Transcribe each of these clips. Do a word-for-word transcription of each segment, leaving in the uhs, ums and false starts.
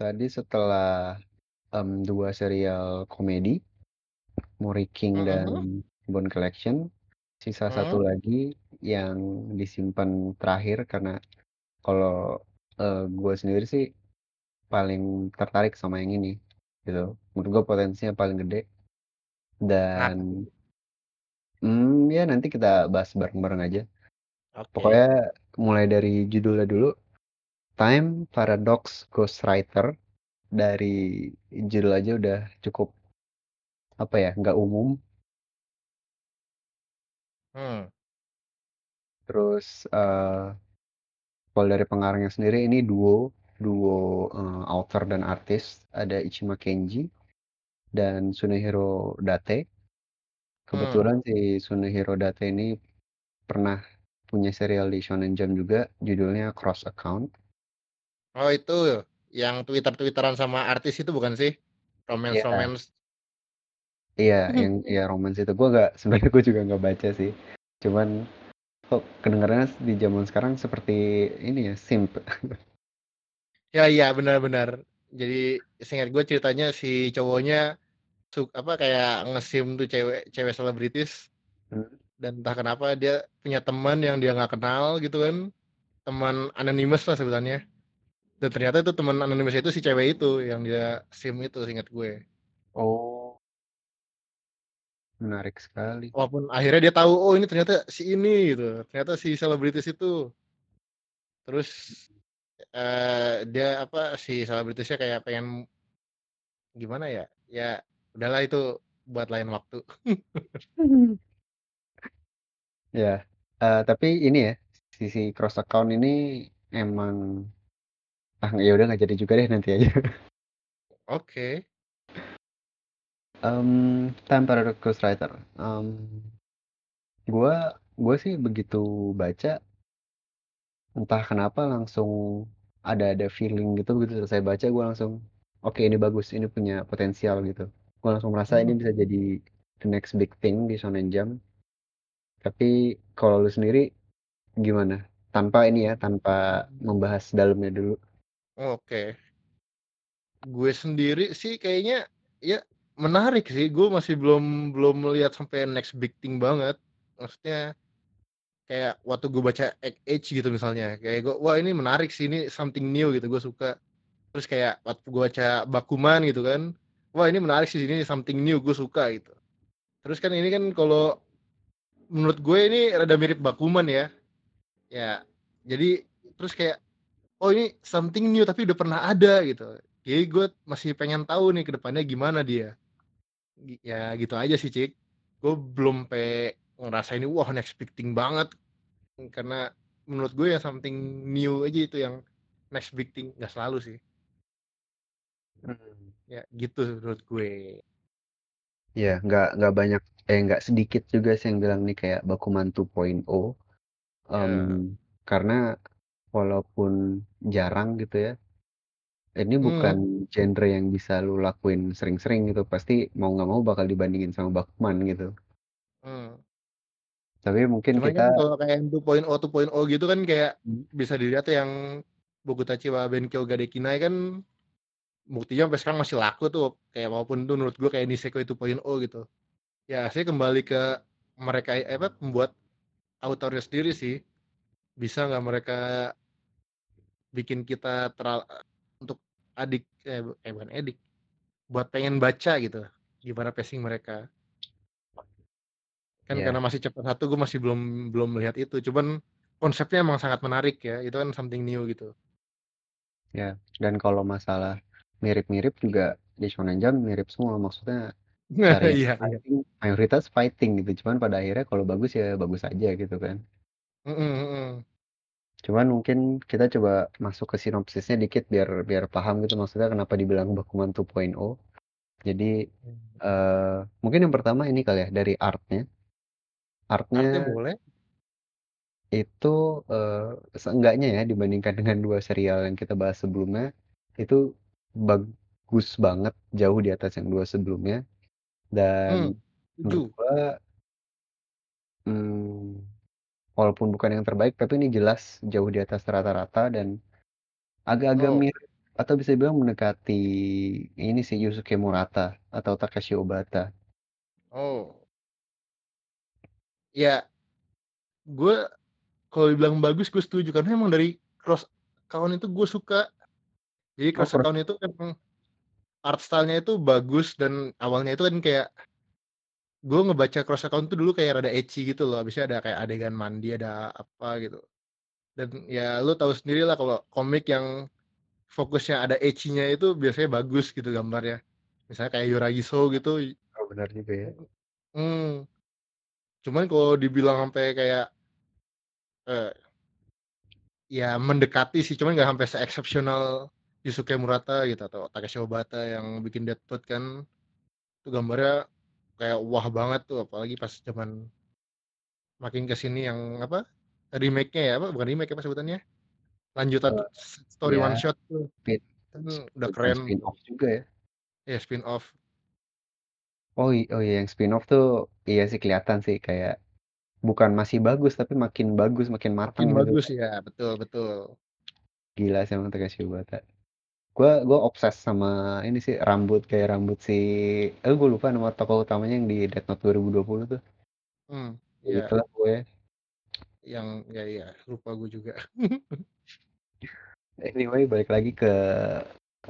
Tadi setelah um, dua serial komedi, Monkey King dan mm-hmm. Bone Collection, sisa mm-hmm. satu lagi yang disimpan terakhir karena kalau uh, gue sendiri sih paling tertarik sama yang ini, gitu. Menurut gue potensinya paling gede dan nah. hmm, ya nanti kita bahas bareng-bareng aja. Okay. Pokoknya mulai dari judulnya dulu. Time Paradox Ghostwriter, dari judul aja udah cukup apa ya, nggak umum. Hmm. Terus uh, kalau dari pengarangnya sendiri ini duo duo uh, author dan artis, ada Ichimaki Kenji dan Tsunehiro Date. Kebetulan hmm. si Tsunehiro Date ini pernah punya serial di Shonen Jump juga, judulnya Cross Account. Oh itu yang Twitter-twitteran sama artis itu bukan sih? Romance-romance. Iya, yeah. yeah, yang ya romance itu gue nggak, sebenarnya gue juga nggak baca sih. Cuman kok oh, kedengarannya di zaman sekarang seperti ini ya, simp. Ya iya benar-benar. Jadi seingat gue ceritanya si cowoknya su- apa kayak ngesim tuh cewek cewek selebritis. Hmm. Dan entah kenapa dia punya teman yang dia nggak kenal gitu kan. Teman anonymous lah sebutannya. Dan ternyata itu teman anonimus itu si cewek itu yang dia sim itu, seingat gue. Oh, menarik sekali. Walaupun akhirnya dia tahu, oh ini ternyata si ini gitu, ternyata si selebritis itu. Terus uh, dia apa si selebritisnya kayak pengen gimana ya? Ya udahlah itu buat lain waktu. Ya, uh, tapi ini ya sisi Cross Account ini emang ah ya udah nggak jadi juga deh, nanti aja. Oke. Okay. Um, Time Paradox Ghostwriter. Um, gue gue sih begitu baca, entah kenapa langsung ada ada feeling gitu, begitu selesai baca gue langsung, oke okay, ini bagus, ini punya potensial gitu. Gue langsung merasa hmm. ini bisa jadi the next big thing di Shonen Jump. Tapi kalau lu sendiri gimana? Tanpa ini ya, tanpa membahas dalamnya dulu. Oke, gue sendiri sih kayaknya ya menarik sih. Gue masih belum belum melihat sampai next big thing banget. Maksudnya kayak waktu gue baca H gitu misalnya, kayak gue wah ini menarik sih, ini something new gitu, gue suka. Terus kayak waktu gue baca Bakuman gitu kan, wah ini menarik sih, ini something new, gue suka gitu. Terus kan ini kan kalau menurut gue ini rada mirip Bakuman ya, ya jadi terus kayak oh ini something new tapi udah pernah ada gitu. Jadi gue masih pengen tahu nih kedepannya gimana dia. Ya gitu aja sih Cik. Gue belum pe ngerasa ini wah next big thing banget. Karena menurut gue ya something new aja itu yang next big thing. Gak selalu sih. Hmm. Ya gitu menurut gue. Ya gak, gak banyak, eh gak sedikit juga sih yang bilang nih kayak Bakuman two point oh. Um, yeah. Karena walaupun jarang gitu ya, ini bukan hmm. genre yang bisa lu lakuin sering-sering gitu. Pasti mau gak mau bakal dibandingin sama Bakuman gitu. hmm. Tapi mungkin cuman kita kan kalau kayak two point oh, two point oh gitu kan kayak hmm. bisa dilihat yang Bokutachi wa Benkyō ga Dekinai kan buktinya sampai sekarang masih laku tuh. Kayak walaupun tuh menurut gue kayak Nisekoi two point oh gitu. Ya saya kembali ke mereka apa membuat autornya sendiri sih. Bisa gak mereka bikin kita teral, untuk adik eh, eh bukan adik buat pengen baca gitu, gimana pacing mereka kan. yeah. Karena masih chapter satu gue masih belum belum melihat itu, cuman konsepnya emang sangat menarik ya, itu kan something new gitu ya. yeah. Dan kalau masalah mirip-mirip juga di Shonen Jump mirip semua, maksudnya dari yeah. fighting, mayoritas fighting gitu, cuman pada akhirnya kalau bagus ya bagus aja gitu kan. Mm-mm. Cuman mungkin kita coba masuk ke sinopsisnya dikit biar biar paham gitu maksudnya kenapa dibilang Bakuman two point oh. Jadi uh, mungkin yang pertama ini kali ya dari artnya. Artnya, artnya boleh. Itu uh, seenggaknya ya dibandingkan dengan dua serial yang kita bahas sebelumnya itu bagus banget, jauh di atas yang dua sebelumnya. Dan hmm, gua hmm, walaupun bukan yang terbaik, tapi ini jelas jauh di atas rata-rata dan agak-agak oh. mirip atau bisa dibilang mendekati ini sih Yusuke Murata atau Takashi Obata. Oh. Ya, gue kalau dibilang bagus gue setuju karena emang dari Cross Account itu gue suka. Jadi Cross Account itu emang art style-nya itu bagus dan awalnya itu kan kayak gue ngebaca Cross Account itu dulu kayak rada ecchi gitu loh. Habisnya ada kayak adegan mandi, ada apa gitu. Dan ya lu tahu sendiri lah kalau komik yang fokusnya ada ecchi-nya itu biasanya bagus gitu gambarnya. Misalnya kayak Yuragiso gitu. Oh, benar juga ya. Hmm. Cuman kalau dibilang sampai kayak eh, ya mendekati sih, cuman nggak sampai se-eksepsional Yusuke Murata gitu atau Takashi Obata yang bikin Death Note kan. Itu gambarnya kayak wah banget tuh, apalagi pas zaman makin kesini yang apa? Remake-nya ya, apa bukan remake apa sebutannya? Lanjutan uh, story ya, one shot tuh spin, hmm, udah keren. Spin off juga ya. Ya yeah, spin off. Oh iya, oh, yang spin off tuh iya sih kelihatan sih kayak bukan masih bagus tapi makin bagus makin matang. Makin gitu. Bagus ya, betul betul. Gila sih emang Takashi Obata. Gua gua obses sama ini sih rambut kayak rambut si eh gua lupa nama tokoh utamanya yang di Death Note dua ribu dua puluh tuh. Hmm, iya. Gitu lah gue. Yang ya ya lupa gue juga. Anyway, balik lagi ke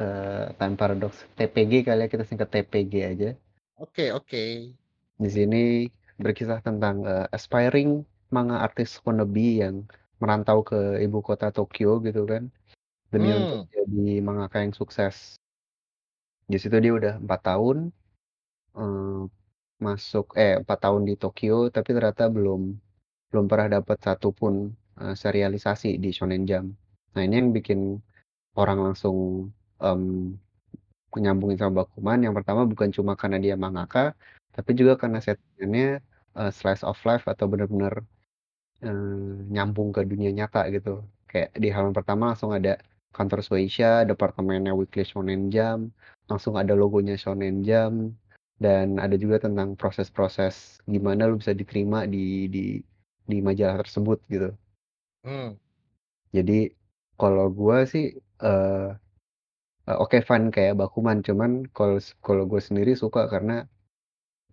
uh, Time Paradox T P G kali ya, kita singkat T P G aja. Oke, okay, oke. Okay. Di sini berkisah tentang uh, aspiring manga artis wannabe yang merantau ke ibu kota Tokyo gitu kan. Demi hmm. untuk jadi mangaka yang sukses. Di situ dia udah empat tahun um, masuk eh empat tahun di Tokyo tapi ternyata belum belum pernah dapat satupun uh, serialisasi di Shonen Jump. Nah ini yang bikin orang langsung um, nyambungin sama Bakuman. Yang pertama bukan cuma karena dia mangaka, tapi juga karena settingannya uh, slice of life atau benar-benar uh, nyambung ke dunia nyata gitu. Kayak di halaman pertama langsung ada kantor Shueisha, departemennya Weekly Shonen Jump, langsung ada logonya Shonen Jump, dan ada juga tentang proses-proses gimana lu bisa diterima di di di majalah tersebut gitu. Hmm. Jadi kalau gue sih uh, oke okay, fun kayak Bakuman, cuman kalau kalau gue sendiri suka karena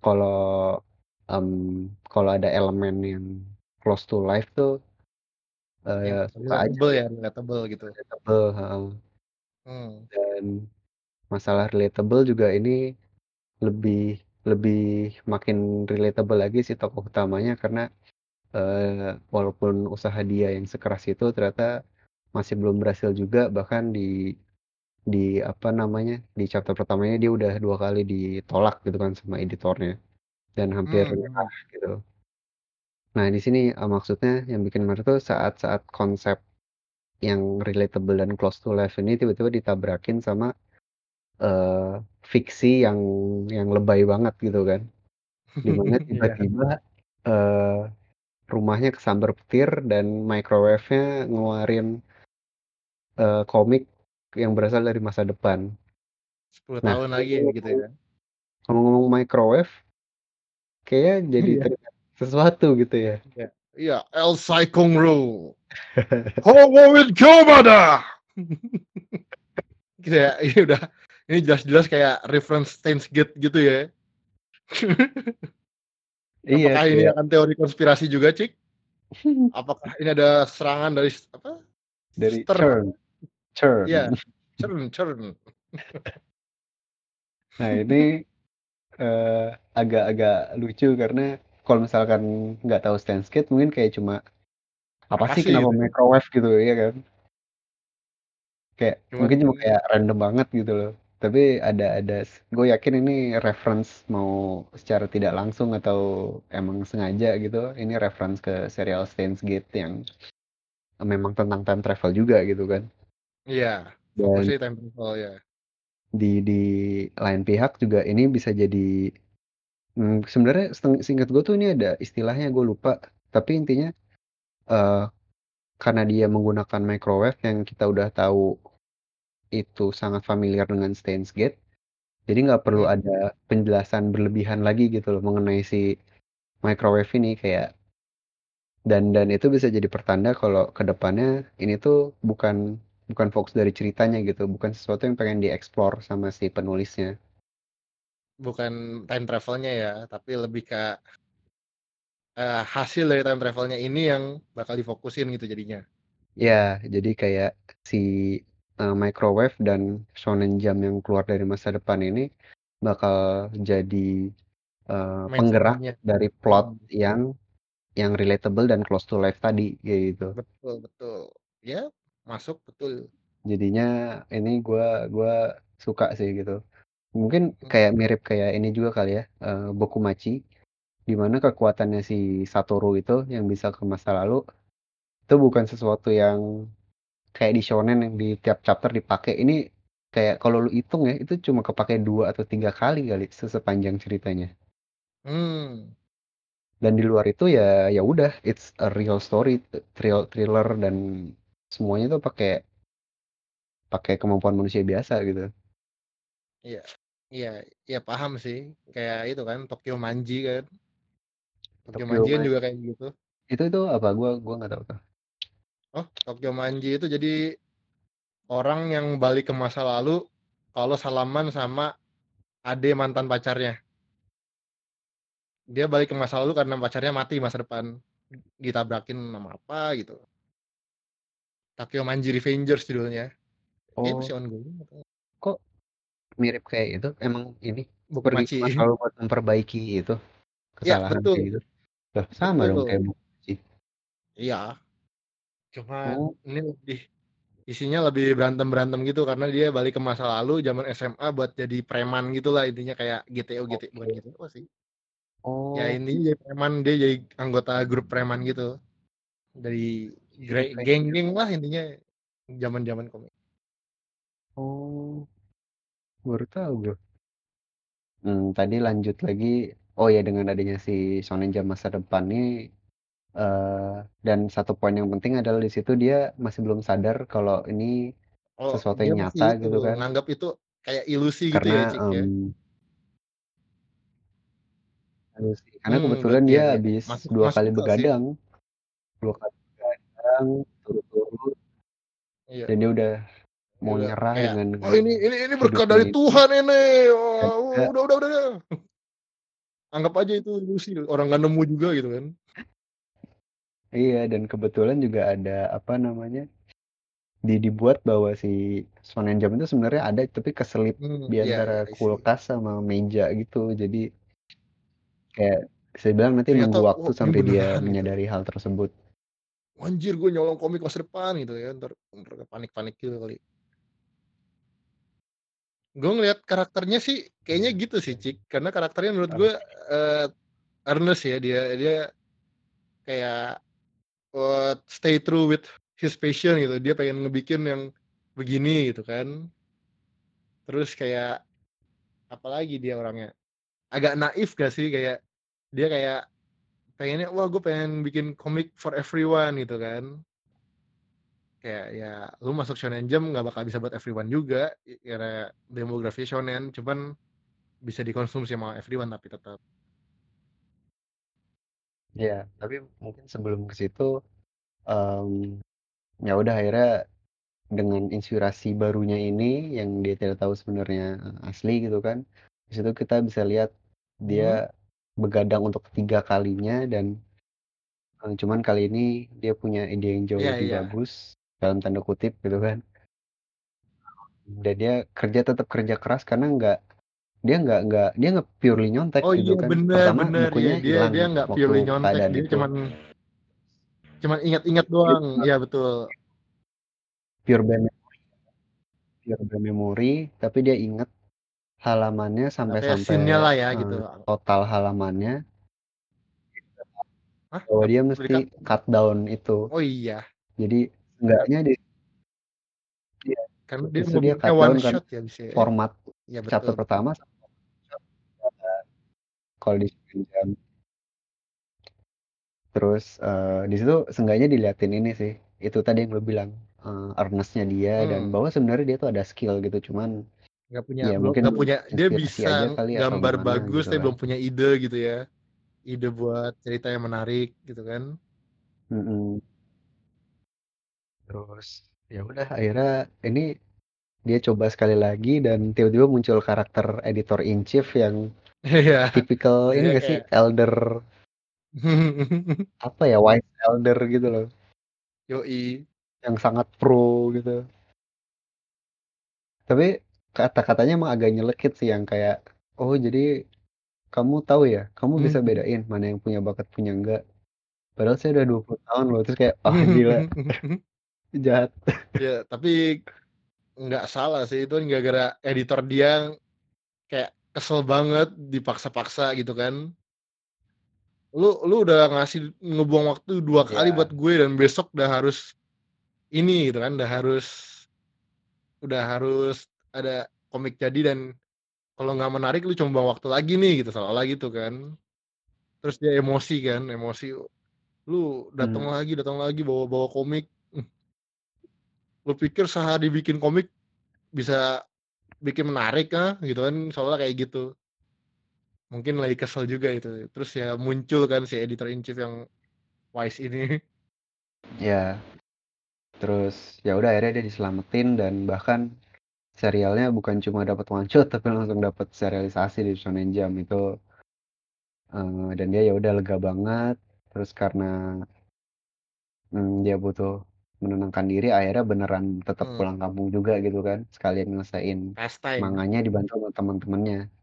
kalau um, kalau ada elemen yang close to life tuh uh, relatable ya, relatable gitu. Relatable. Uh, hmm. Dan masalah relatable juga ini lebih lebih makin relatable lagi si tokoh utamanya karena Uh, walaupun usaha dia yang sekeras itu ternyata masih belum berhasil juga, bahkan di di apa namanya di chapter pertamanya dia udah dua kali ditolak gitu kan sama editornya dan hampir hmm. nyerah gitu. Nah di sini uh, maksudnya yang bikin marah tuh saat-saat konsep yang relatable dan close to life ini tiba-tiba ditabrakin sama uh, fiksi yang yang lebay banget gitu kan, dimana tiba-tiba yeah. uh, rumahnya kesambar petir dan microwave-nya ngeluarin uh, komik yang berasal dari masa depan sepuluh tahun nah, lagi gitu ya. Ngomong-ngomong microwave kayaknya jadi yeah. sesuatu gitu ya. Iya, yeah. yeah. El Saikongro Homo with Kyobada gitu ya, ini udah ini jelas-jelas kayak reference Steins;Gate gitu ya. Apakah iya, ini iya. akan teori konspirasi juga, Cik? Apakah ini ada serangan dari apa? Dari Stern. Churn. Iya, churn, churn. Nah, ini uh, agak-agak lucu karena kalau misalkan nggak tahu Steins;Gate mungkin kayak cuma apa sih, sih kenapa gitu? Microwave gitu, ya kan? Kayak cuma, mungkin cuma kayak random banget gitu loh. Tapi ada ada gue yakin ini reference mau secara tidak langsung atau emang sengaja gitu, ini reference ke serial Steins;Gate yang memang tentang time travel juga gitu kan. Iya, fokusnya time travel ya. Di di lain pihak juga ini bisa jadi hmm, sebenarnya singkat gue tuh ini ada istilahnya gue lupa, tapi intinya uh, karena dia menggunakan microwave yang kita udah tahu itu sangat familiar dengan Steins;Gate, jadi nggak perlu ada penjelasan berlebihan lagi gitu loh mengenai si microwave ini kayak dan dan itu bisa jadi pertanda kalau kedepannya ini tuh bukan bukan fokus dari ceritanya gitu, bukan sesuatu yang pengen dieksplor sama si penulisnya. Bukan time travelnya ya, tapi lebih ke uh, hasil dari time travelnya ini yang bakal difokusin gitu jadinya. Ya, jadi kayak si uh, Microwave dan Shonen Jump yang keluar dari masa depan ini bakal jadi uh, penggerak dari plot yang yang relatable dan close to life tadi gitu. Betul, betul. Ya, masuk betul. Jadinya ini gua gua suka sih gitu. Mungkin kayak mirip kayak ini juga kali ya, uh, Bokumachi, di mana kekuatannya si Satoru itu yang bisa ke masa lalu itu bukan sesuatu yang kayak di shonen yang di tiap chapter dipakai. Ini kayak kalau lu hitung ya, itu cuma kepake dua atau tiga kali kali sepanjang ceritanya. Hmm. Dan di luar itu ya ya udah, it's a real story, thriller, dan semuanya tuh pakai pakai kemampuan manusia biasa gitu. Iya, iya, iya paham sih. Kayak itu kan Tokyo Manji kan. Tokyo, Tokyo Manji kan juga kayak gitu. Itu itu apa? Gua gua nggak tahu tuh. Oh, Tokyo Manji itu jadi orang yang balik ke masa lalu kalau salaman sama ade mantan pacarnya. Dia balik ke masa lalu karena pacarnya mati masa depan, ditabrakin sama apa gitu. Tokyo Manji Revengers judulnya. Oh. Itu si ongoing. Kok mirip kayak itu? Emang ini Bokumachi selalu buat memperbaiki itu kesalahan ya, betul. Kayak gitu. Loh, sama betul. Dong kayak Bokumachi. Iya. Cuma oh. Ini lebih isinya lebih berantem-berantem gitu karena dia balik ke masa lalu zaman S M A buat jadi preman gitulah, intinya kayak G T O G T O bukan G T O sih. Oh. Ya intinya jadi preman, dia jadi anggota grup preman gitu. Dari geng-geng lah intinya zaman-zaman komik. Oh. Baru tahu gue. Hmm, tadi lanjut lagi. Oh ya, dengan adanya si Shonen Jump masa depan nih, Uh, dan satu poin yang penting adalah di situ dia masih belum sadar kalau ini oh, sesuatu yang nyata itu, gitu kan. Menganggap itu kayak ilusi karena, gitu ya, Cik um, ya. Ilusi. Karena hmm, kebetulan dia ya. habis masuk, dua, masuk kali begadang, dua kali begadang, turut-turut. Iya. Dan dia udah mau udah, nyerah kayak, dengan oh ini ini ini berkat dari itu. Tuhan ini. Oh, udah, udah udah udah. Anggap aja itu ilusi, orang nggak nemu juga gitu kan. Iya, dan kebetulan juga ada apa namanya di dibuat bahwa si Shonen Jump itu sebenarnya ada tapi keselip hmm, di antara yeah, kulkas sama meja gitu. Jadi kayak saya bilang nanti ternyata, nunggu waktu oh, sampai dia menyadari gitu. Hal tersebut. Anjir, gue nyolong komik masa depan gitu ya, ntar, ntar panik-panik gitu kali. Gue ngeliat karakternya sih kayaknya gitu sih, Cik. Karena karakternya menurut gue uh, earnest ya, dia dia kayak Uh, stay true with his passion gitu. Dia pengen ngebikin yang begini gitu kan. Terus kayak apalagi dia orangnya agak naif gak sih, kayak dia kayak pengennya wah gue pengen bikin komik for everyone gitu kan. Kayak ya lu masuk Shonen Jump gak bakal bisa buat everyone juga karena demografi shonen, cuman bisa dikonsumsi sama everyone tapi tetap. Ya, tapi mungkin sebelum ke situ, um, ya udah akhirnya dengan inspirasi barunya ini yang dia tidak tahu sebenarnya asli gitu kan. Di situ kita bisa lihat dia hmm. begadang untuk ketiga kalinya dan um, cuman kali ini dia punya ide yang jauh yeah, lebih yeah. bagus dalam tanda kutip gitu kan. Dan dia kerja tetap kerja keras karena nggak dia nggak nggak dia nggak purely nyontek oh, gitu iya, kan bener, pertama bener, bukunya iya, dia dia nggak purely nyontek, dia itu. cuman cuman ingat-ingat doang ya, betul, pure by memory pure by memory tapi dia ingat halamannya sampai sampai scene-nya lah ya, uh, gitu total halamannya. Hah? Bahwa dia mesti Berikan. cut down itu oh iya jadi enggaknya di ya, karena dia mau bikin one shot kan, ya bisa format ya, chapter pertama kalau di jam terus uh, di situ seenggaknya diliatin ini sih, itu tadi yang lo bilang uh, earnestnya dia hmm. dan bahwa sebenarnya dia tuh ada skill gitu, cuman nggak punya ya, mungkin nggak punya dia bisa kali, gambar gimana, bagus gitu, tapi kan belum punya ide gitu ya, ide buat cerita yang menarik gitu kan. Mm-hmm. Terus Ya udah, akhirnya ini dia coba sekali lagi dan tiba-tiba muncul karakter editor in chief yang yeah. tipikal ini yeah, gak yeah. sih elder apa ya wise elder gitu loh. Yoi, yang sangat pro gitu. Tapi kata-katanya emang agak nyelekit sih yang kayak oh jadi kamu tahu ya, kamu hmm. bisa bedain mana yang punya bakat punya enggak. Padahal saya udah dua puluh tahun loh, terus kayak oh gila. Jahat. Ya, tapi nggak salah sih, itu gara-gara editor dia kayak kesel banget dipaksa-paksa gitu kan. Lu lu udah ngasih ngebuang waktu dua kali ya. Buat gue dan besok udah harus ini gitu kan, udah harus udah harus ada komik jadi dan kalau nggak menarik lu cuma buang waktu lagi nih gitu, salah lagi tuh kan. Terus dia emosi kan, emosi lu datang hmm. lagi datang lagi bawa-bawa komik. Lu pikir sehari bikin komik bisa bikin menarik kan gitu kan, soalnya kayak gitu. Mungkin lagi kesel juga itu. Terus ya muncul kan si editor in chief yang wise ini. Ya. Terus ya udah akhirnya dia diselamatin dan bahkan serialnya bukan cuma dapat one shot tapi langsung dapat serialisasi di Shonen Jump itu. Uh, dan dia ya udah lega banget. Terus karena hmm, dia butuh menenangkan diri, akhirnya beneran tetap hmm. pulang kampung juga gitu kan, sekalian ngelesain manganya dibantu sama teman-temannya.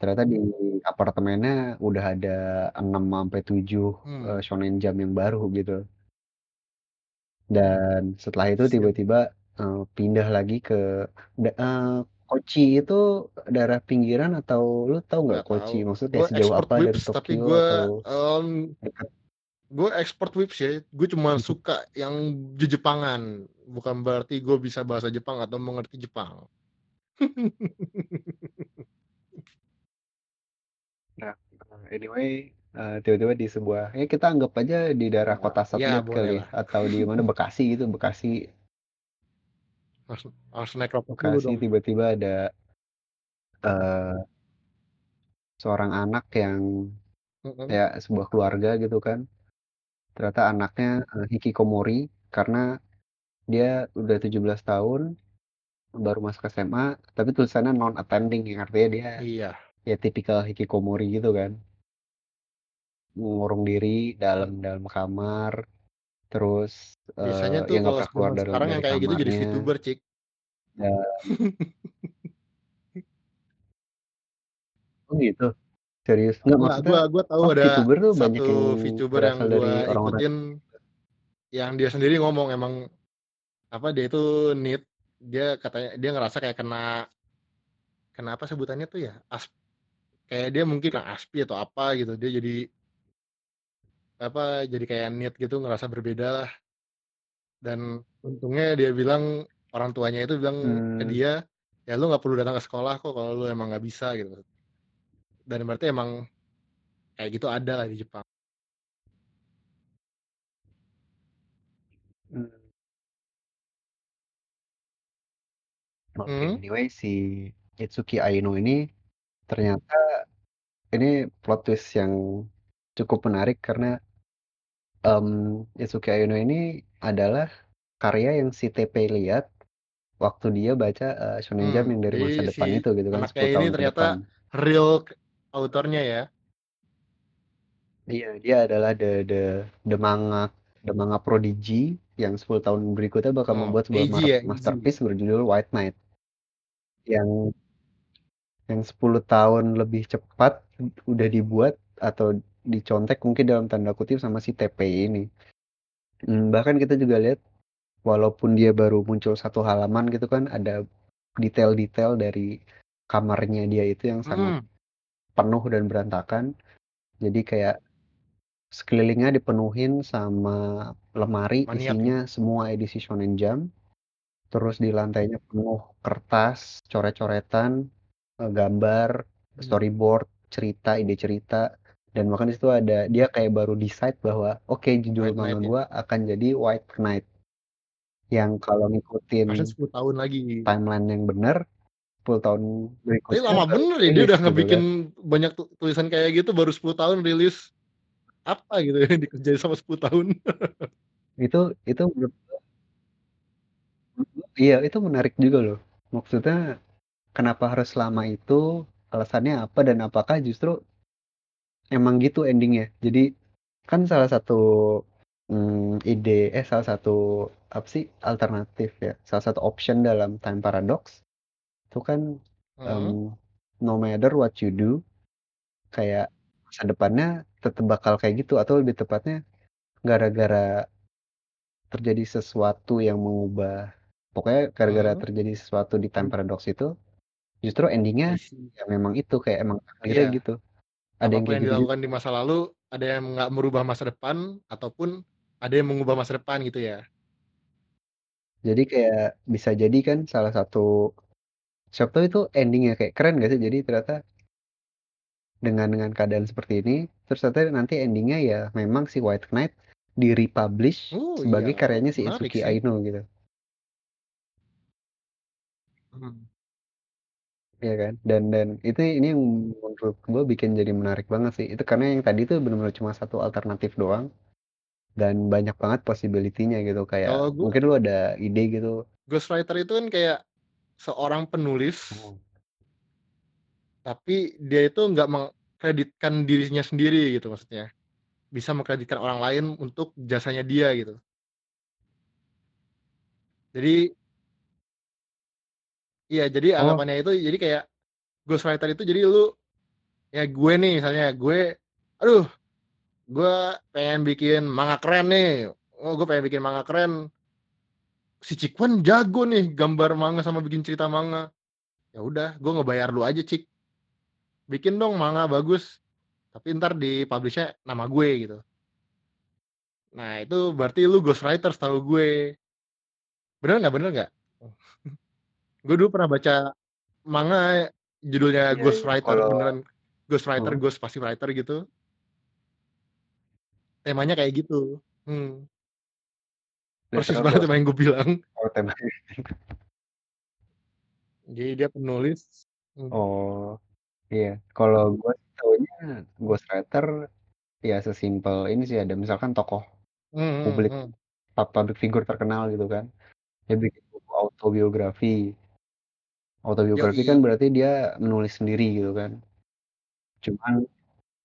Ternyata di apartemennya udah ada enam sampai tujuh hmm. uh, Shonen Jump yang baru gitu. Dan setelah itu tiba-tiba uh, pindah lagi ke uh, Kochi itu daerah pinggiran atau lu tahu nggak Kochi? Tahu. Maksudnya gua sejauh apa whips, dari Tokyo tapi gua, atau um... dekat? Gue expert whips ya, gue cuma suka yang Jejepangan. Bukan berarti gue bisa bahasa Jepang atau mengerti Jepang. Nah, anyway, uh, tiba-tiba di sebuah, ya kita anggap aja di daerah kota satelit ya, kali ya, atau di mana Bekasi gitu, Bekasi. Harus, harus naik rokok dulu dong. Bekasi tiba-tiba ada uh, seorang anak yang, mm-hmm. ya sebuah keluarga gitu kan. Ternyata anaknya uh, Hikikomori karena dia udah tujuh belas tahun baru masuk S M A tapi tulisannya non attending yang artinya dia iya. ya tipikal Hikikomori gitu kan, ngurung diri dalam dalam kamar terus biasanya uh, tuh yang nggak keluar dari sekarang yang kayak gitu jadi VTuber cik dan... oh gitu. Serius nggak maksudnya? Gua gua tahu oh, ada VTuber tuh satu yang VTuber yang gua ikutin yang dia sendiri ngomong emang apa dia itu need dia katanya dia ngerasa kayak kena kenapa sebutannya tuh ya asp kayak dia mungkin aspi atau apa gitu dia jadi apa jadi kayak need gitu ngerasa berbeda lah dan untungnya dia bilang orang tuanya itu bilang hmm. ke dia ya lu nggak perlu datang ke sekolah kok kalau lu emang nggak bisa gitu. Dan berarti emang kayak gitu ada lah di Jepang. Hmm. Okay, hmm? Anyway, si Itsuki Aino ini ternyata ini plot twist yang cukup menarik karena um, Itsuki Aino ini adalah karya yang si Teppei lihat waktu dia baca uh, Shonen Jump hmm, yang dari masa depan si itu gitu kan sepuluh tahun ini ternyata depan. Real autornya ya. Iya, dia adalah the the the manga, the manga prodigy yang sepuluh tahun berikutnya bakal oh, membuat sebuah A G, ma- masterpiece A G. Berjudul White Knight. Yang yang sepuluh tahun lebih cepat udah dibuat atau dicontek mungkin dalam tanda kutip sama si Teppei ini. Bahkan kita juga lihat walaupun dia baru muncul satu halaman gitu kan ada detail-detail dari kamarnya dia itu yang sangat mm. penuh dan berantakan. Jadi kayak sekelilingnya dipenuhin sama lemari Maniak. Isinya semua edisi Shonen Jump. Terus di lantainya penuh kertas, coret-coretan, gambar, storyboard, cerita, ide cerita. Dan bahkan di situ ada dia kayak baru decide bahwa oke okay, judul manga gua akan jadi White Knight. Yang kalau ngikutin sepuluh tahun lagi timeline yang benar sepuluh tahun berikutnya. Ini lama bener ya, dia udah ngebikin kan? Banyak tulisan kayak gitu, baru sepuluh tahun rilis apa gitu, dikerjain sama sepuluh tahun. Itu, itu menurut, Iya, itu menarik juga loh. Maksudnya kenapa harus lama itu? Alasannya apa dan apakah justru emang gitu endingnya? Jadi kan salah satu mm, ide eh salah satu apa sih alternatif ya? Salah satu option dalam Time Paradox itu kan um, Mhm. no matter what you do, kayak masa depannya tetap bakal kayak gitu, atau lebih tepatnya gara-gara terjadi sesuatu yang mengubah, pokoknya gara-gara Mhm. terjadi sesuatu di Time Paradox itu justru endingnya I see. ya memang itu kayak emang akhirnya Iya, gitu, ada yang apapun kayak yang gitu juga. dilakukan di masa lalu, ada yang nggak merubah masa depan, ataupun ada yang mengubah masa depan gitu ya. Jadi kayak bisa jadi kan salah satu siapa tahu itu endingnya kayak keren gak sih? Jadi ternyata dengan dengan keadaan seperti ini terus ternyata nanti endingnya ya memang si White Knight di republish Oh iya, sebagai karyanya si menarik Itsuki sih. Aino gitu, Mhm. ya kan? Dan dan itu ini yang menurut gue bikin jadi menarik banget sih itu, karena yang tadi tuh benar-benar cuma satu alternatif doang dan banyak banget possibility-nya gitu. Kayak Kalau gue, mungkin lu ada ide gitu. ghostwriter itu kan kayak seorang penulis, Hmm. tapi dia itu nggak mengkreditkan dirinya sendiri gitu maksudnya. Bisa mengkreditkan orang lain untuk jasanya dia gitu. Jadi, iya jadi Oh, anggapannya itu, jadi kayak ghostwriter itu jadi lu, ya gue nih misalnya, gue, aduh gue pengen bikin manga keren nih. Oh gue pengen bikin manga keren. Si Cikwan jago nih gambar manga sama bikin cerita manga. Ya udah, gue ngebayar lu aja Cik. Bikin dong manga bagus. Tapi ntar di publishnya nama gue gitu. Nah itu berarti lu ghostwriter setahu gue. Bener nggak? Bener nggak? Gue dulu pernah baca manga judulnya iya iya ghostwriter, kalau beneran ghostwriter, hmm. ghost passive writer gitu. Temanya kayak gitu. Hmm. Persis literal banget ghost, tema yang gue bilang. kalau temanya. Jadi dia penulis. Hmm. Oh iya, kalau gue taunya ghostwriter ya sesimpel ini sih, ada misalkan tokoh Hmm, hmm, publik hmm. pub- public figure terkenal gitu kan, dia bikin buku autobiografi. Autobiografi kan Yoi. berarti dia menulis sendiri gitu kan, cuman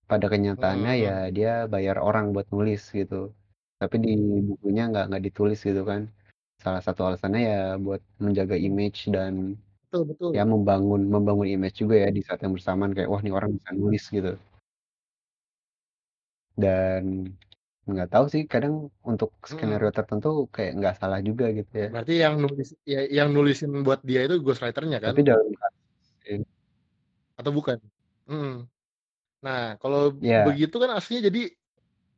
pada Hmm, kenyataannya hmm, ya hmm. dia bayar orang buat nulis gitu, tapi di bukunya nggak nggak ditulis gitu kan. Salah satu alasannya ya buat menjaga image dan Betul, ya betul. membangun membangun image juga ya di saat yang bersamaan, kayak wah nih orang bisa nulis gitu. Dan nggak tahu sih, kadang untuk skenario Hmm. tertentu kayak nggak salah juga gitu ya, Berarti yang nulis ya, yang nulisin buat dia itu ghostwriternya kan? tapi dalam kasus Atau bukan? Hmm. Nah, kalau ya begitu kan aslinya jadi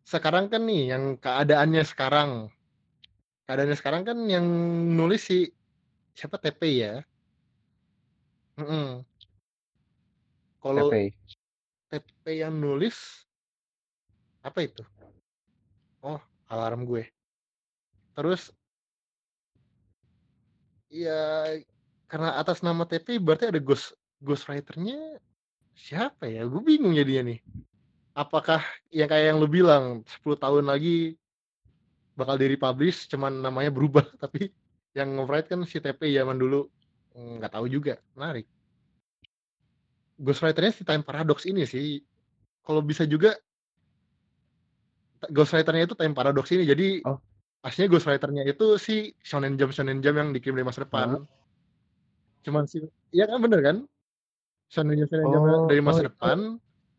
sekarang kan nih yang keadaannya sekarang. Keadaannya sekarang kan yang nulis si siapa Tepe ya? Mm-mm. Kalau Tepe Tepe yang nulis apa itu? Oh, alarm gue. Terus ya karena atas nama T P berarti ada ghost ghostwriternya siapa ya? Gue bingung jadinya nih. Apakah yang kayak yang lu bilang sepuluh tahun lagi bakal di republish cuman namanya berubah tapi yang nge-write kan si T P zaman dulu. Hmm, nggak tahu juga. Menarik. Ghostwriternya si Time Paradox ini sih. Kalau bisa juga t- ghostwriternya itu Time Paradox ini. Jadi oh aslinya ghostwriternya itu si Shonen Jump Shonen Jump yang dikirim dari masa depan. hah? Cuman si iya kan bener kan? Shonen Jump Shonen Jump oh dari oh masa itu depan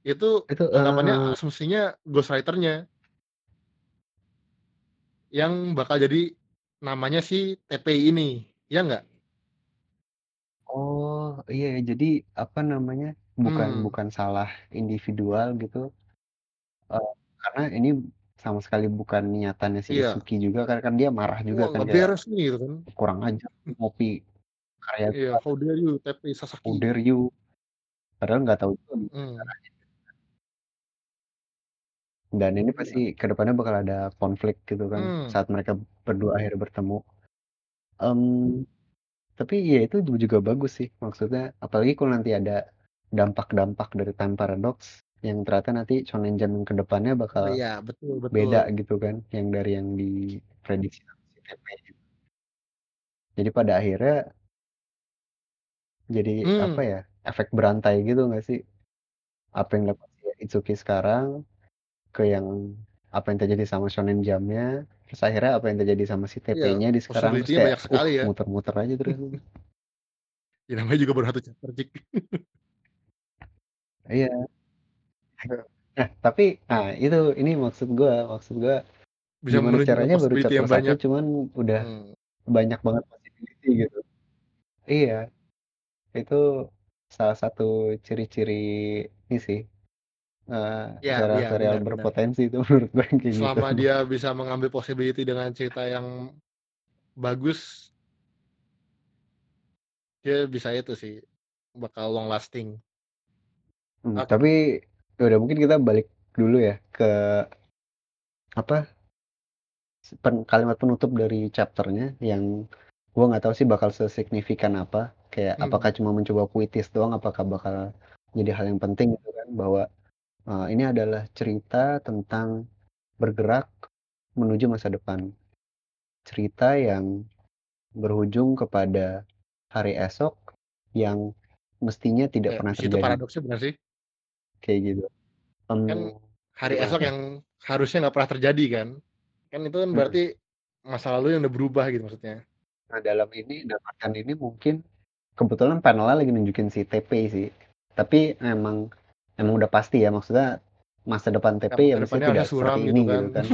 itu itu anggapannya eh, asumsinya ghostwriternya yang bakal jadi namanya si T P ini. Ya nggak? oh iya ya, jadi apa namanya, bukan Hmm. bukan salah individual gitu. Eh, Karena ini sama sekali bukan niatannya si Iya. Itsuki juga, karena kan dia marah juga Wah kan, nggak kayak beres nih gitu kan? kurang ajar ngopi karya Iya. gua, How dare you Teppei how Sasaki? dare you, padahal nggak tahu itu. Hmm. Dan ini pasti kedepannya bakal ada konflik gitu kan Hmm. saat mereka berdua akhirnya bertemu. Em, Tapi ya itu juga bagus sih, maksudnya apalagi kalau nanti ada dampak-dampak dari Time Paradox yang ternyata nanti Shonen Jump yang kedepannya bakal Iya betul betul. beda gitu kan, yang dari yang diprediksi sama si T P. Jadi pada akhirnya jadi apa Hmm. ya, efek berantai gitu nggak sih? Apa yang dilakukan si Itsuki sekarang ke yang apa yang terjadi sama Shonen Jump-nya, terus akhirnya apa yang terjadi sama si Iya, T P-nya di sekarang, terus possibility-nya kayak banyak uh sekali ya. muter-muter aja terus. Ya namanya juga baru satu chapter, Cik. Iya. Nah, tapi nah itu ini maksud gua, maksud gua Bisa gimana menunjukkan caranya baru possibility chapter yang satu banyak. cuman udah Hmm. banyak banget possibility gitu. Iya, itu salah satu ciri-ciri ini sih. eh, Ya, iya serial-serial benar-benar. berpotensi itu menurut gue yang kayak gitu. Selama dia bisa mengambil possibility dengan cerita yang bagus, dia bisa itu sih bakal long lasting. Hmm, Oke. tapi ya udah mungkin kita balik dulu ya ke apa pen- kalimat penutup dari chapternya yang gua nggak tahu sih bakal sesignifikan apa, kayak apakah Hmm. cuma mencoba puitis doang, apakah bakal jadi hal yang penting gitu kan, bahwa eh, ini adalah cerita tentang bergerak menuju masa depan, cerita yang berujung kepada hari esok yang mestinya tidak Ya, pernah di situ terjadi paradoksnya benar sih. kayak gitu. Em, Kan hari gimana esok tuh? yang harusnya nggak pernah terjadi kan? Kan itu kan Mm-mm. berarti masa lalu yang udah berubah gitu maksudnya. Nah, dalam ini dapatkan ini mungkin kebetulan panelnya lagi nunjukin si T P sih. Tapi emang emang udah pasti ya, maksudnya masa depan T P Kamu ya ke mestinya depannya tidak harusnya seperti suram ini gitu kan. gitu kan.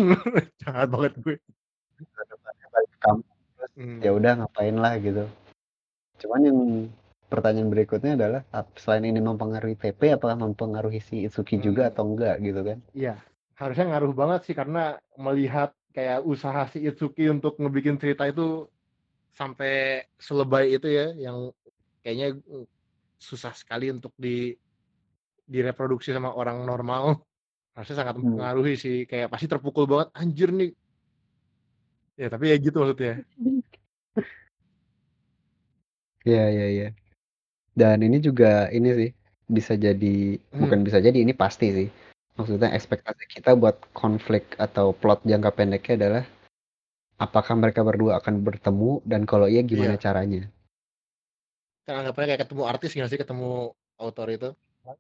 Jahat banget gue. Masa depannya balik ke kampung terus ya Hmm. udah ngapain lah gitu. Cuman yang pertanyaan berikutnya adalah ap- selain ini mempengaruhi T P, apakah mempengaruhi si Itsuki juga Hmm. atau enggak gitu kan? Iya, harusnya ngaruh banget sih karena melihat kayak usaha si Itsuki untuk ngebikin cerita itu sampai selebay itu ya, yang kayaknya mm, susah sekali untuk di direproduksi sama orang normal. Harusnya sangat Hmm. mempengaruhi sih, kayak pasti terpukul banget, anjir nih. Ya, tapi ya gitu maksudnya. Iya, iya, iya. Dan ini juga ini sih bisa jadi, bukan bisa jadi, ini pasti sih. Maksudnya ekspektasi kita buat konflik atau plot jangka pendeknya adalah apakah mereka berdua akan bertemu dan kalau iya gimana Iya, caranya? kan anggapannya kayak ketemu artis nggak sih, ketemu autor itu.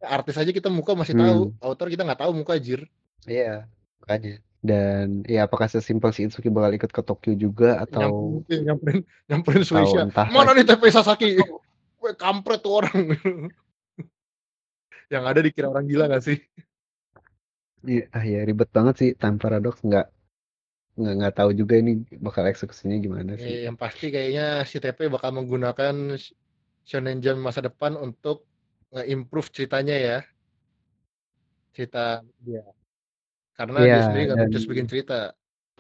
Artis aja kita muka masih tahu, Hmm, autor kita nggak tahu muka anjir. iya, makanya. Dan ya apakah sesimpel si Itsuki bakal ikut ke Tokyo juga atau Nyamperin itu, nyamperin, nyamperin atau Shueisha. entah Mana nih lagi. Teppei Sasaki? Oh, Gue kampret tuh orang. Yang ada dikira orang gila gak sih? iya, ah ya ribet banget sih Time Paradox, nggak nggak nggak tahu juga ini bakal eksekusinya gimana sih. Ya, yang pasti kayaknya si Teppei bakal menggunakan sh- Shonen Jump masa depan untuk nge-improve ceritanya ya. Cerita dia. Karena Iya, dia sendiri gak dan becus bikin cerita.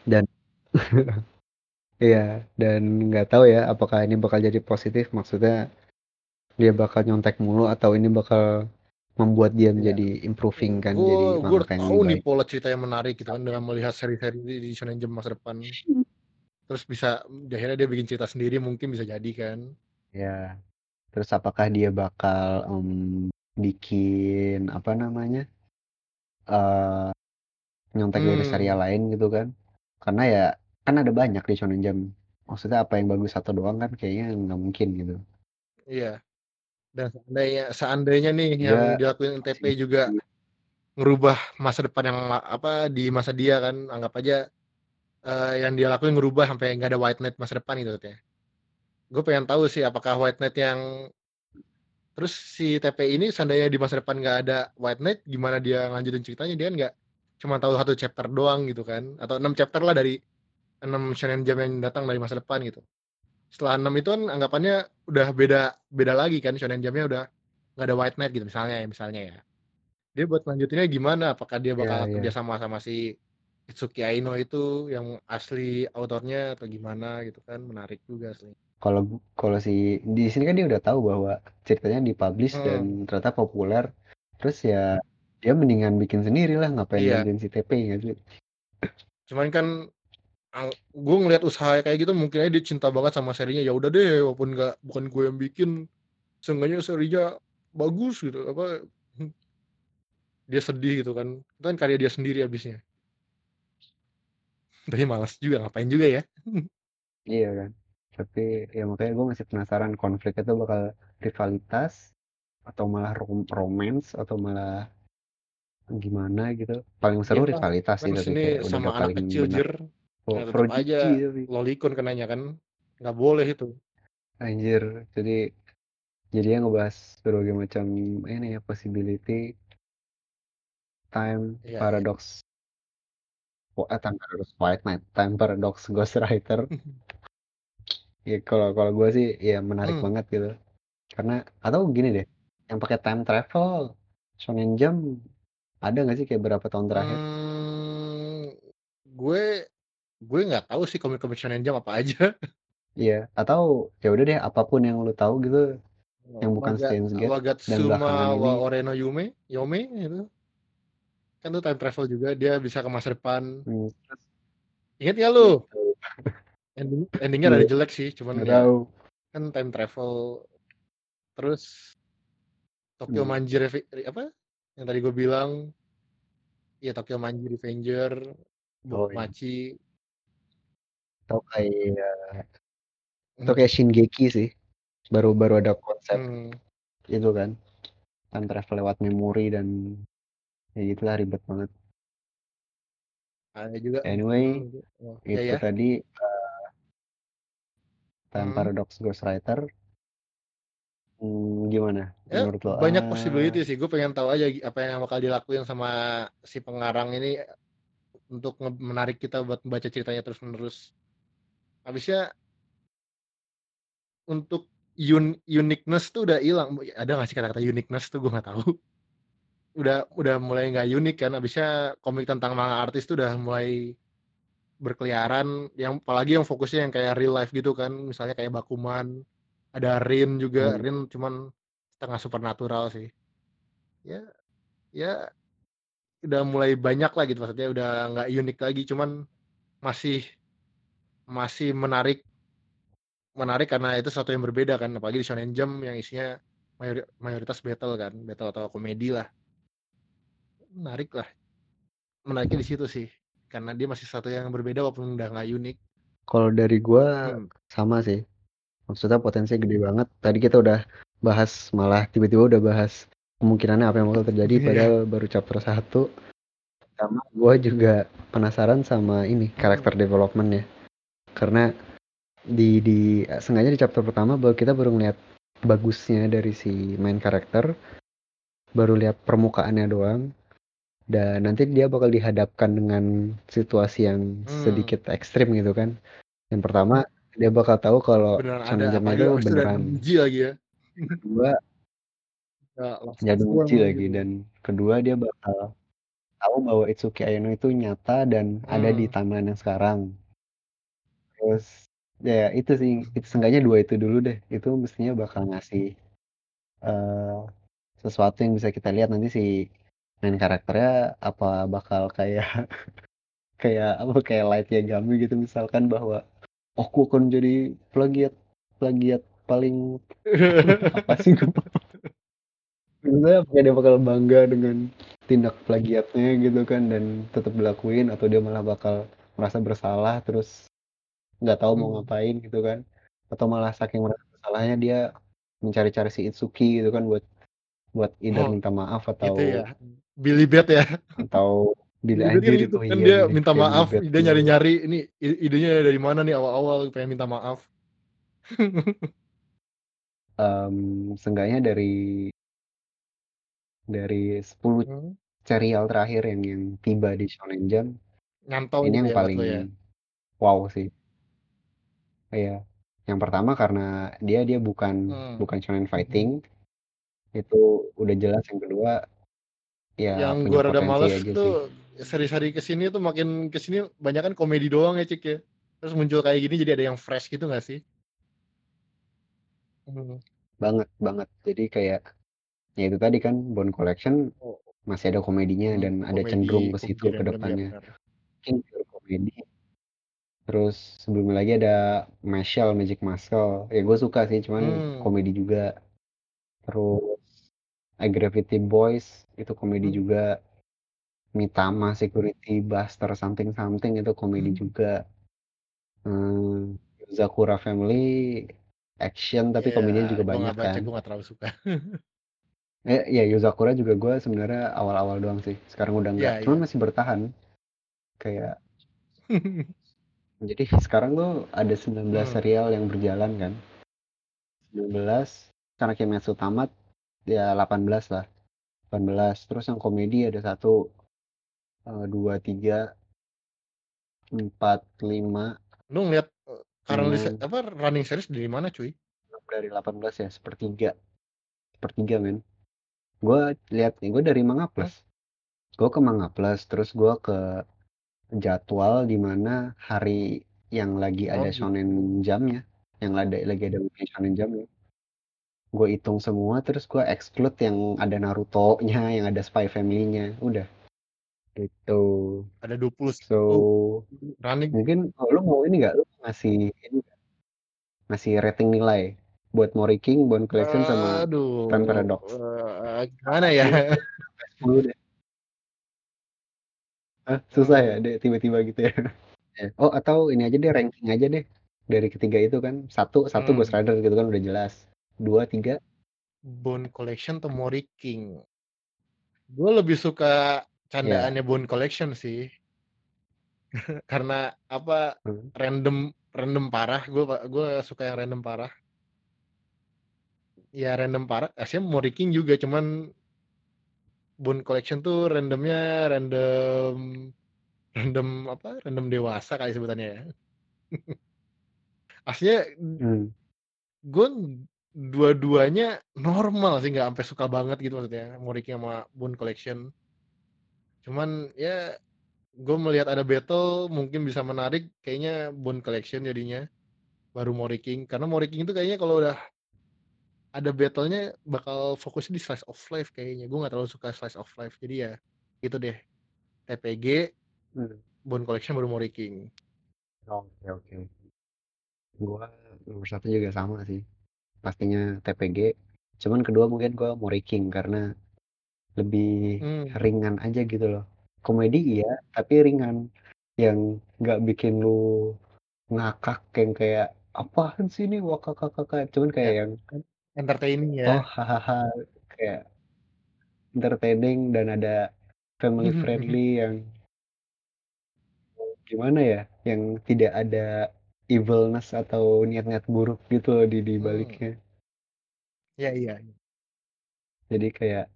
dan iya, dan nggak tahu ya apakah ini bakal jadi positif, maksudnya dia bakal nyontek mulu atau ini bakal membuat dia Iya. menjadi improving kan, Gue jadi gue udah mangaka yang tahu lebih nih baik. pola cerita yang menarik gitu kan, dengan melihat seri-seri di di Shonen Jump masa depan. Terus bisa, di akhirnya dia bikin cerita sendiri mungkin bisa jadi kan. Ya, terus apakah dia bakal em, bikin apa namanya? eh nyontek dari serial Hmm. lain gitu kan? Karena ya kan ada banyak di Shonen Jump. Maksudnya apa yang bagus satu doang kan kayaknya nggak mungkin gitu. Iya. Dan seandainya, seandainya nih yang Dia dilakuin T P masih juga ngerubah masa depan yang ma- apa di masa dia kan, anggap aja eh, yang dia lakuin ngerubah sampai nggak ada White Knight masa depan gitu ya. Gue pengen tahu sih apakah White Knight yang terus si T P ini seandainya di masa depan nggak ada White Knight, gimana dia lanjutin ceritanya? Dia kan nggak cuma tahu satu chapter doang gitu kan, atau enam chapter lah dari enam Shonen Jump yang datang dari masa depan gitu. Setelah enam itu kan anggapannya udah beda beda lagi kan, Shonen Jump-nya udah nggak ada White Knight gitu misalnya ya, misalnya ya. Dia buat lanjutinnya gimana? Apakah dia ya bakal kerja ya. sama sama si Itsuki Aino itu yang asli autornya atau gimana gitu kan? Menarik juga sih. Kalau kalau si di sini kan dia udah tahu bahwa ceritanya dipublish dan Hmm, ternyata populer. Terus ya dia mendingan bikin sendiri lah, ngapain iya. bantuin si T P nggak sih? Cuman kan gue ngelihat usaha kayak gitu mungkin aja dia cinta banget sama serinya. Ya udah deh, walaupun nggak bukan gue yang bikin, seenggaknya serinya bagus gitu. Apa dia sedih gitu kan? Itu kan karya dia sendiri abisnya. Tapi malas juga ngapain juga ya. Iya kan. Tapi ya makanya gue masih penasaran konfliknya tuh bakal rivalitas atau malah rom- romance atau malah gimana gitu. Paling seru ya, rivalitas kan sih tapi ini kayak sama udah anak kecil jer. Oh, tetap aja lolicon kenanya kan. Enggak boleh itu. Anjir, jadi jadinya ngebahas berbagai macam ini ya possibility time ya, paradox. Ya. Oh, eh, Time Paradox White Knight, Time Paradox Ghostwriter. Ya kalau kalau gue sih ya menarik hmm. banget gitu. Karena atau gini deh, yang pakai time travel Shonen Jump ada nggak sih kayak berapa tahun terakhir? Hmm, gue gue nggak tahu sih komik-komik Shonen Jump apa aja. Iya, atau ya udah deh apapun yang lu tahu gitu, oh, yang bukan Steins;Gate dan belakangan ini. Wa Oreno Yume, Yome gitu. Kan tuh time travel juga, dia bisa ke masa depan. Hmm. Ingat ya lu? Ending, endingnya ada jelek sih, cuman ya, kan time travel. Terus Tokyo hmm. Manji Revengers apa? Yang tadi gue bilang, ya Tokyo Manji Revengers, Bokumachi. Atau kayak atau kayak Shingeki sih, baru-baru ada konsep hmm. itu kan, time travel lewat memori dan ya gitulah ribet banget. Ada juga. Anyway, oh, itu ya, ya. tadi uh, Time hmm. Paradox Ghostwriter. Hmm, gimana? Ya, menurut lo? Banyak possibility sih. Gue pengen tahu aja apa yang bakal dilakuin sama si pengarang ini untuk menarik kita buat membaca ceritanya terus menerus. Habisnya untuk un- uniqueness tuh udah hilang. Ada nggak sih kata-kata uniqueness tuh gue nggak tahu. udah udah mulai nggak unik kan, abisnya komik tentang manga artis tuh udah mulai berkeliaran, yang apalagi yang fokusnya yang kayak real life gitu kan, misalnya kayak Bakuman, ada Rin juga, hmm. Rin cuman setengah supernatural sih, ya ya udah mulai banyak lah gitu, maksudnya udah nggak unik lagi, cuman masih masih menarik menarik karena itu sesuatu yang berbeda kan, apalagi di Shonen Jump yang isinya mayor, mayoritas battle kan, battle atau komedi lah. Menarik lah, menariknya di situ sih, karena dia masih satu yang berbeda walaupun udah nggak unik. Kalau dari gue hmm. sama sih, maksudnya potensinya gede banget. Tadi kita udah bahas, malah tiba-tiba udah bahas kemungkinannya apa yang bakal terjadi, padahal baru chapter satu. Sama gue juga penasaran sama ini karakter hmm. developmentnya, karena di di sengaja di chapter pertama kita baru ngeliat bagusnya dari si main karakter, baru lihat permukaannya doang. Dan nanti dia bakal dihadapkan dengan situasi yang sedikit hmm. ekstrim gitu kan. Yang pertama, dia bakal tahu kalau Shonen Jump itu beneran muji lagi ya. Kedua, jadi muji lagi. Dan kedua, dia bakal tahu bahwa Itsuki Aino itu nyata dan hmm. ada di timeline yang sekarang. Terus, ya itu sih. Itu, seenggaknya dua itu dulu deh. Itu mestinya bakal ngasih uh, sesuatu yang bisa kita lihat nanti si main karakternya apa bakal kayak kayak apa kayak Light Yagami gitu misalkan, bahwa aku akan jadi plagiat plagiat paling apa sih gue misalnya, apakah dia bakal bangga dengan tindak plagiatnya gitu kan dan tetap dilakuin, atau dia malah bakal merasa bersalah terus nggak tahu mau ngapain gitu kan, atau malah saking merasa bersalahnya dia mencari-cari si Itsuki gitu kan buat buat either oh, minta maaf atau gitu ya. Billy Bat ya atau Billy Anjir gitu, kan dia iya, minta maaf, dia nyari-nyari ini idenya dari mana nih awal-awal pengen minta maaf. um, seenggaknya dari dari sepuluh hmm. serial terakhir yang yang tiba di Shonen Jump ini yang ya, paling ya. Wow sih. Iya, yang pertama karena dia dia bukan hmm. bukan shonen fighting. Itu udah jelas. Yang kedua ya yang gue rada males tuh sih. Seri-seri kesini tuh makin kesini banyak kan komedi doang ya Cik ya, terus muncul kayak gini jadi ada yang fresh gitu gak sih? hmm. Banget banget, jadi kayak ya itu tadi kan Bone Collection oh. masih ada komedinya hmm, dan komedi, ada cenderung ke situ ke depannya mungkin komedi. Terus sebelumnya lagi ada Michelle Magic Muscle, ya gue suka sih cuman hmm. komedi juga. Terus Gravity Boys itu komedi hmm. juga. Mitama Security Buster something something itu komedi hmm. juga. Hmm, Yuzakura Family action tapi yeah, komedinya juga banyak baca, kan. Gue gak terlalu suka. eh, ya Yuzakura juga gue sebenarnya awal-awal doang sih. Sekarang udah enggak. Yeah, Cuman yeah. masih bertahan. Kayak. Jadi sekarang tuh ada sembilan belas hmm. serial yang berjalan kan. sembilan belas karena Kimetsu tamat ya delapan belas lah. delapan belas terus yang komedi ada satu dua tiga empat lima. Lu ngeliat karena hmm. apa running series dari mana cuy? Dari delapan belas ya, sepertiga. Sepertiga men. Gue lihat nih, gue dari Manga Plus. Gue ke Manga Plus, terus gue ke jadwal di mana hari yang lagi ada oh, shonen jamnya, yang ada, lagi ada weekly shonen jamnya. Gue hitung semua, terus gue exclude yang ada Naruto-nya, yang ada Spy Family-nya, udah. Gitu. Ada dua puluh. So, running. Mungkin oh, lu mau ini enggak? Lu ngasih ini gak? Ngasih rating nilai buat Monkey King, Bone Collector sama Time Paradox. Uh, gimana ya? sepuluh deh. Hah, susah ya deh tiba-tiba gitu ya. Oh, atau ini aja deh, ranking aja deh. Dari ketiga itu kan, satu, satu hmm. Ghost Rider gitu kan udah jelas. Dua, tiga. Bone Collection atau Monkey King. Gue lebih suka candaannya yeah. Bone Collection sih. Karena apa hmm. random random parah, gue gue suka yang random parah. Ya random parah, aslinya Monkey King juga, cuman Bone Collection tuh randomnya random random apa? Random dewasa kali sebutannya ya. Aslinya hmm. gue dua-duanya normal sih, nggak sampai suka banget gitu maksudnya Monkey King sama Bone Collection. Cuman ya gue melihat ada battle mungkin bisa menarik kayaknya Bone Collection jadinya baru Monkey King, karena Monkey King itu kayaknya kalau udah ada battle-nya bakal fokusnya di slice of life kayaknya. Gue nggak terlalu suka slice of life, jadi ya gitu deh, T P G hmm. Bone Collection baru Monkey King. Oke oke gue nomor satu juga sama sih pastinya T P G, cuman kedua mungkin gue Monkey King karena lebih hmm. ringan aja gitu loh. Komedi iya, tapi ringan. Yang gak bikin lu ngakak yang kayak apaan sih ini wakak-kakak. Cuman kayak ya, yang kan entertaining ya. Oh hahaha. Kayak entertaining dan ada family friendly yang gimana ya, yang tidak ada evilness atau niat-niat buruk gitu loh di, di baliknya. Iya hmm. iya. Jadi kayak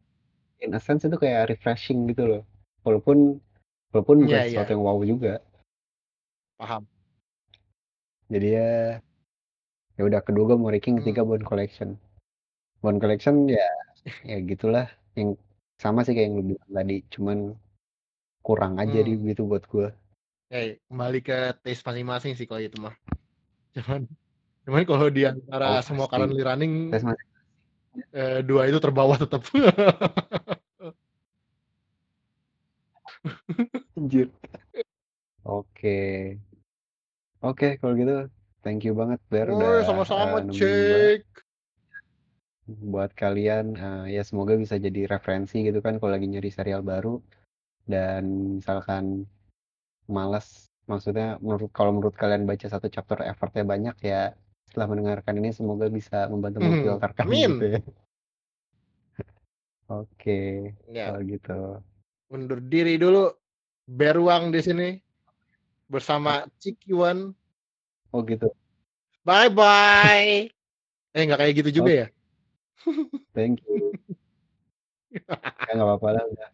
in a sense itu kayak refreshing gitu loh, walaupun walaupun bukan yeah, sesuatu yeah. yang wow juga. Paham. Jadi ya ya udah, kedua gue mau ranking, ketiga Bone Collection. Bone Collection ya ya gitulah, yang sama sih kayak yang lu bilang tadi, cuman kurang aja hmm. gitu buat gue. Eh hey, kembali ke taste masing-masing sih kalau itu mah. Cuman cuman kalau di antara oh, semua karan running Eh, dua itu terbawa tetap. Anjir. Oke. Oke, kalau gitu thank you banget Ber oh, udah sama-sama uh, cek. Buat kalian uh, ya semoga bisa jadi referensi gitu kan kalau lagi nyari serial baru dan misalkan malas, maksudnya menurut kalau menurut kalian baca satu chapter effortnya banyak ya, setelah mendengarkan ini semoga bisa membantu memfilterkan mm, gitu ya. Oke, yeah. Kalau gitu undur diri dulu, beruang di sini bersama Cikiwan. Oh gitu. Bye bye. eh nggak kayak gitu juga oh. ya? Thank you. Nggak apa-apa lah.